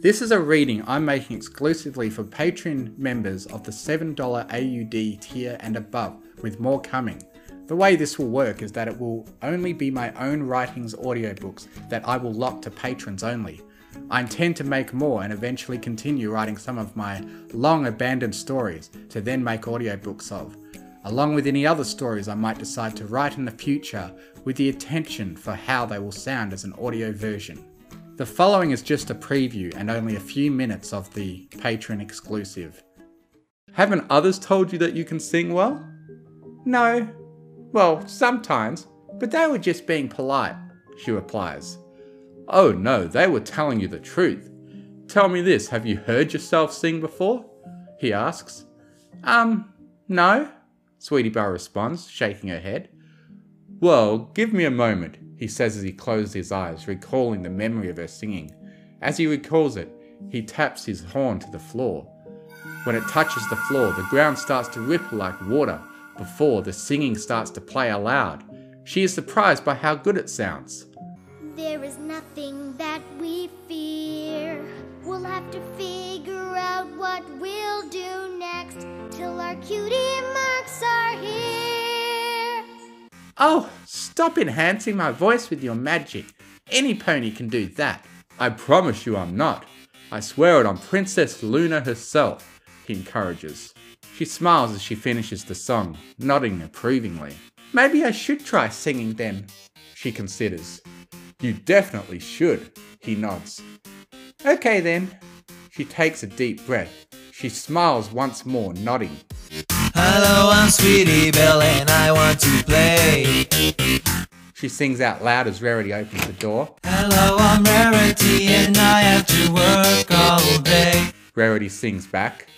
This is a reading I'm making exclusively for Patreon members of the $7 AUD tier and above, with more coming. The way this will work is that it will only be my own writings audiobooks that I will lock to patrons only. I intend to make more and eventually continue writing some of my long abandoned stories to then make audiobooks of, along with any other stories I might decide to write in the future, with the attention for how they will sound as an audio version. The following is just a preview and only a few minutes of the Patreon exclusive. Haven't others told you that you can sing well? No. Well, sometimes, but they were just being polite, she replies. Oh no, they were telling you the truth. Tell me this, have you heard yourself sing before? He asks. No, Sweetie Belle responds, shaking her head. Well, give me a moment, he says as he closes his eyes, recalling the memory of her singing. As he recalls it, he taps his horn to the floor. When it touches the floor, the ground starts to ripple like water before the singing starts to play aloud. She is surprised by how good it sounds. There is nothing that we fear. We'll have to figure out what we'll do next till our cutie marks are here. Oh! Stop enhancing my voice with your magic. Any pony can do that. I promise you I'm not. I swear it on Princess Luna herself, he encourages. She smiles as she finishes the song, nodding approvingly. Maybe I should try singing then, she considers. You definitely should, he nods. Okay then. She takes a deep breath. She smiles once more, nodding. Hello, I'm Sweetie Belle and I want to play. She sings out loud as Rarity opens the door. Hello, I'm Rarity and I have to work all day. Rarity sings back.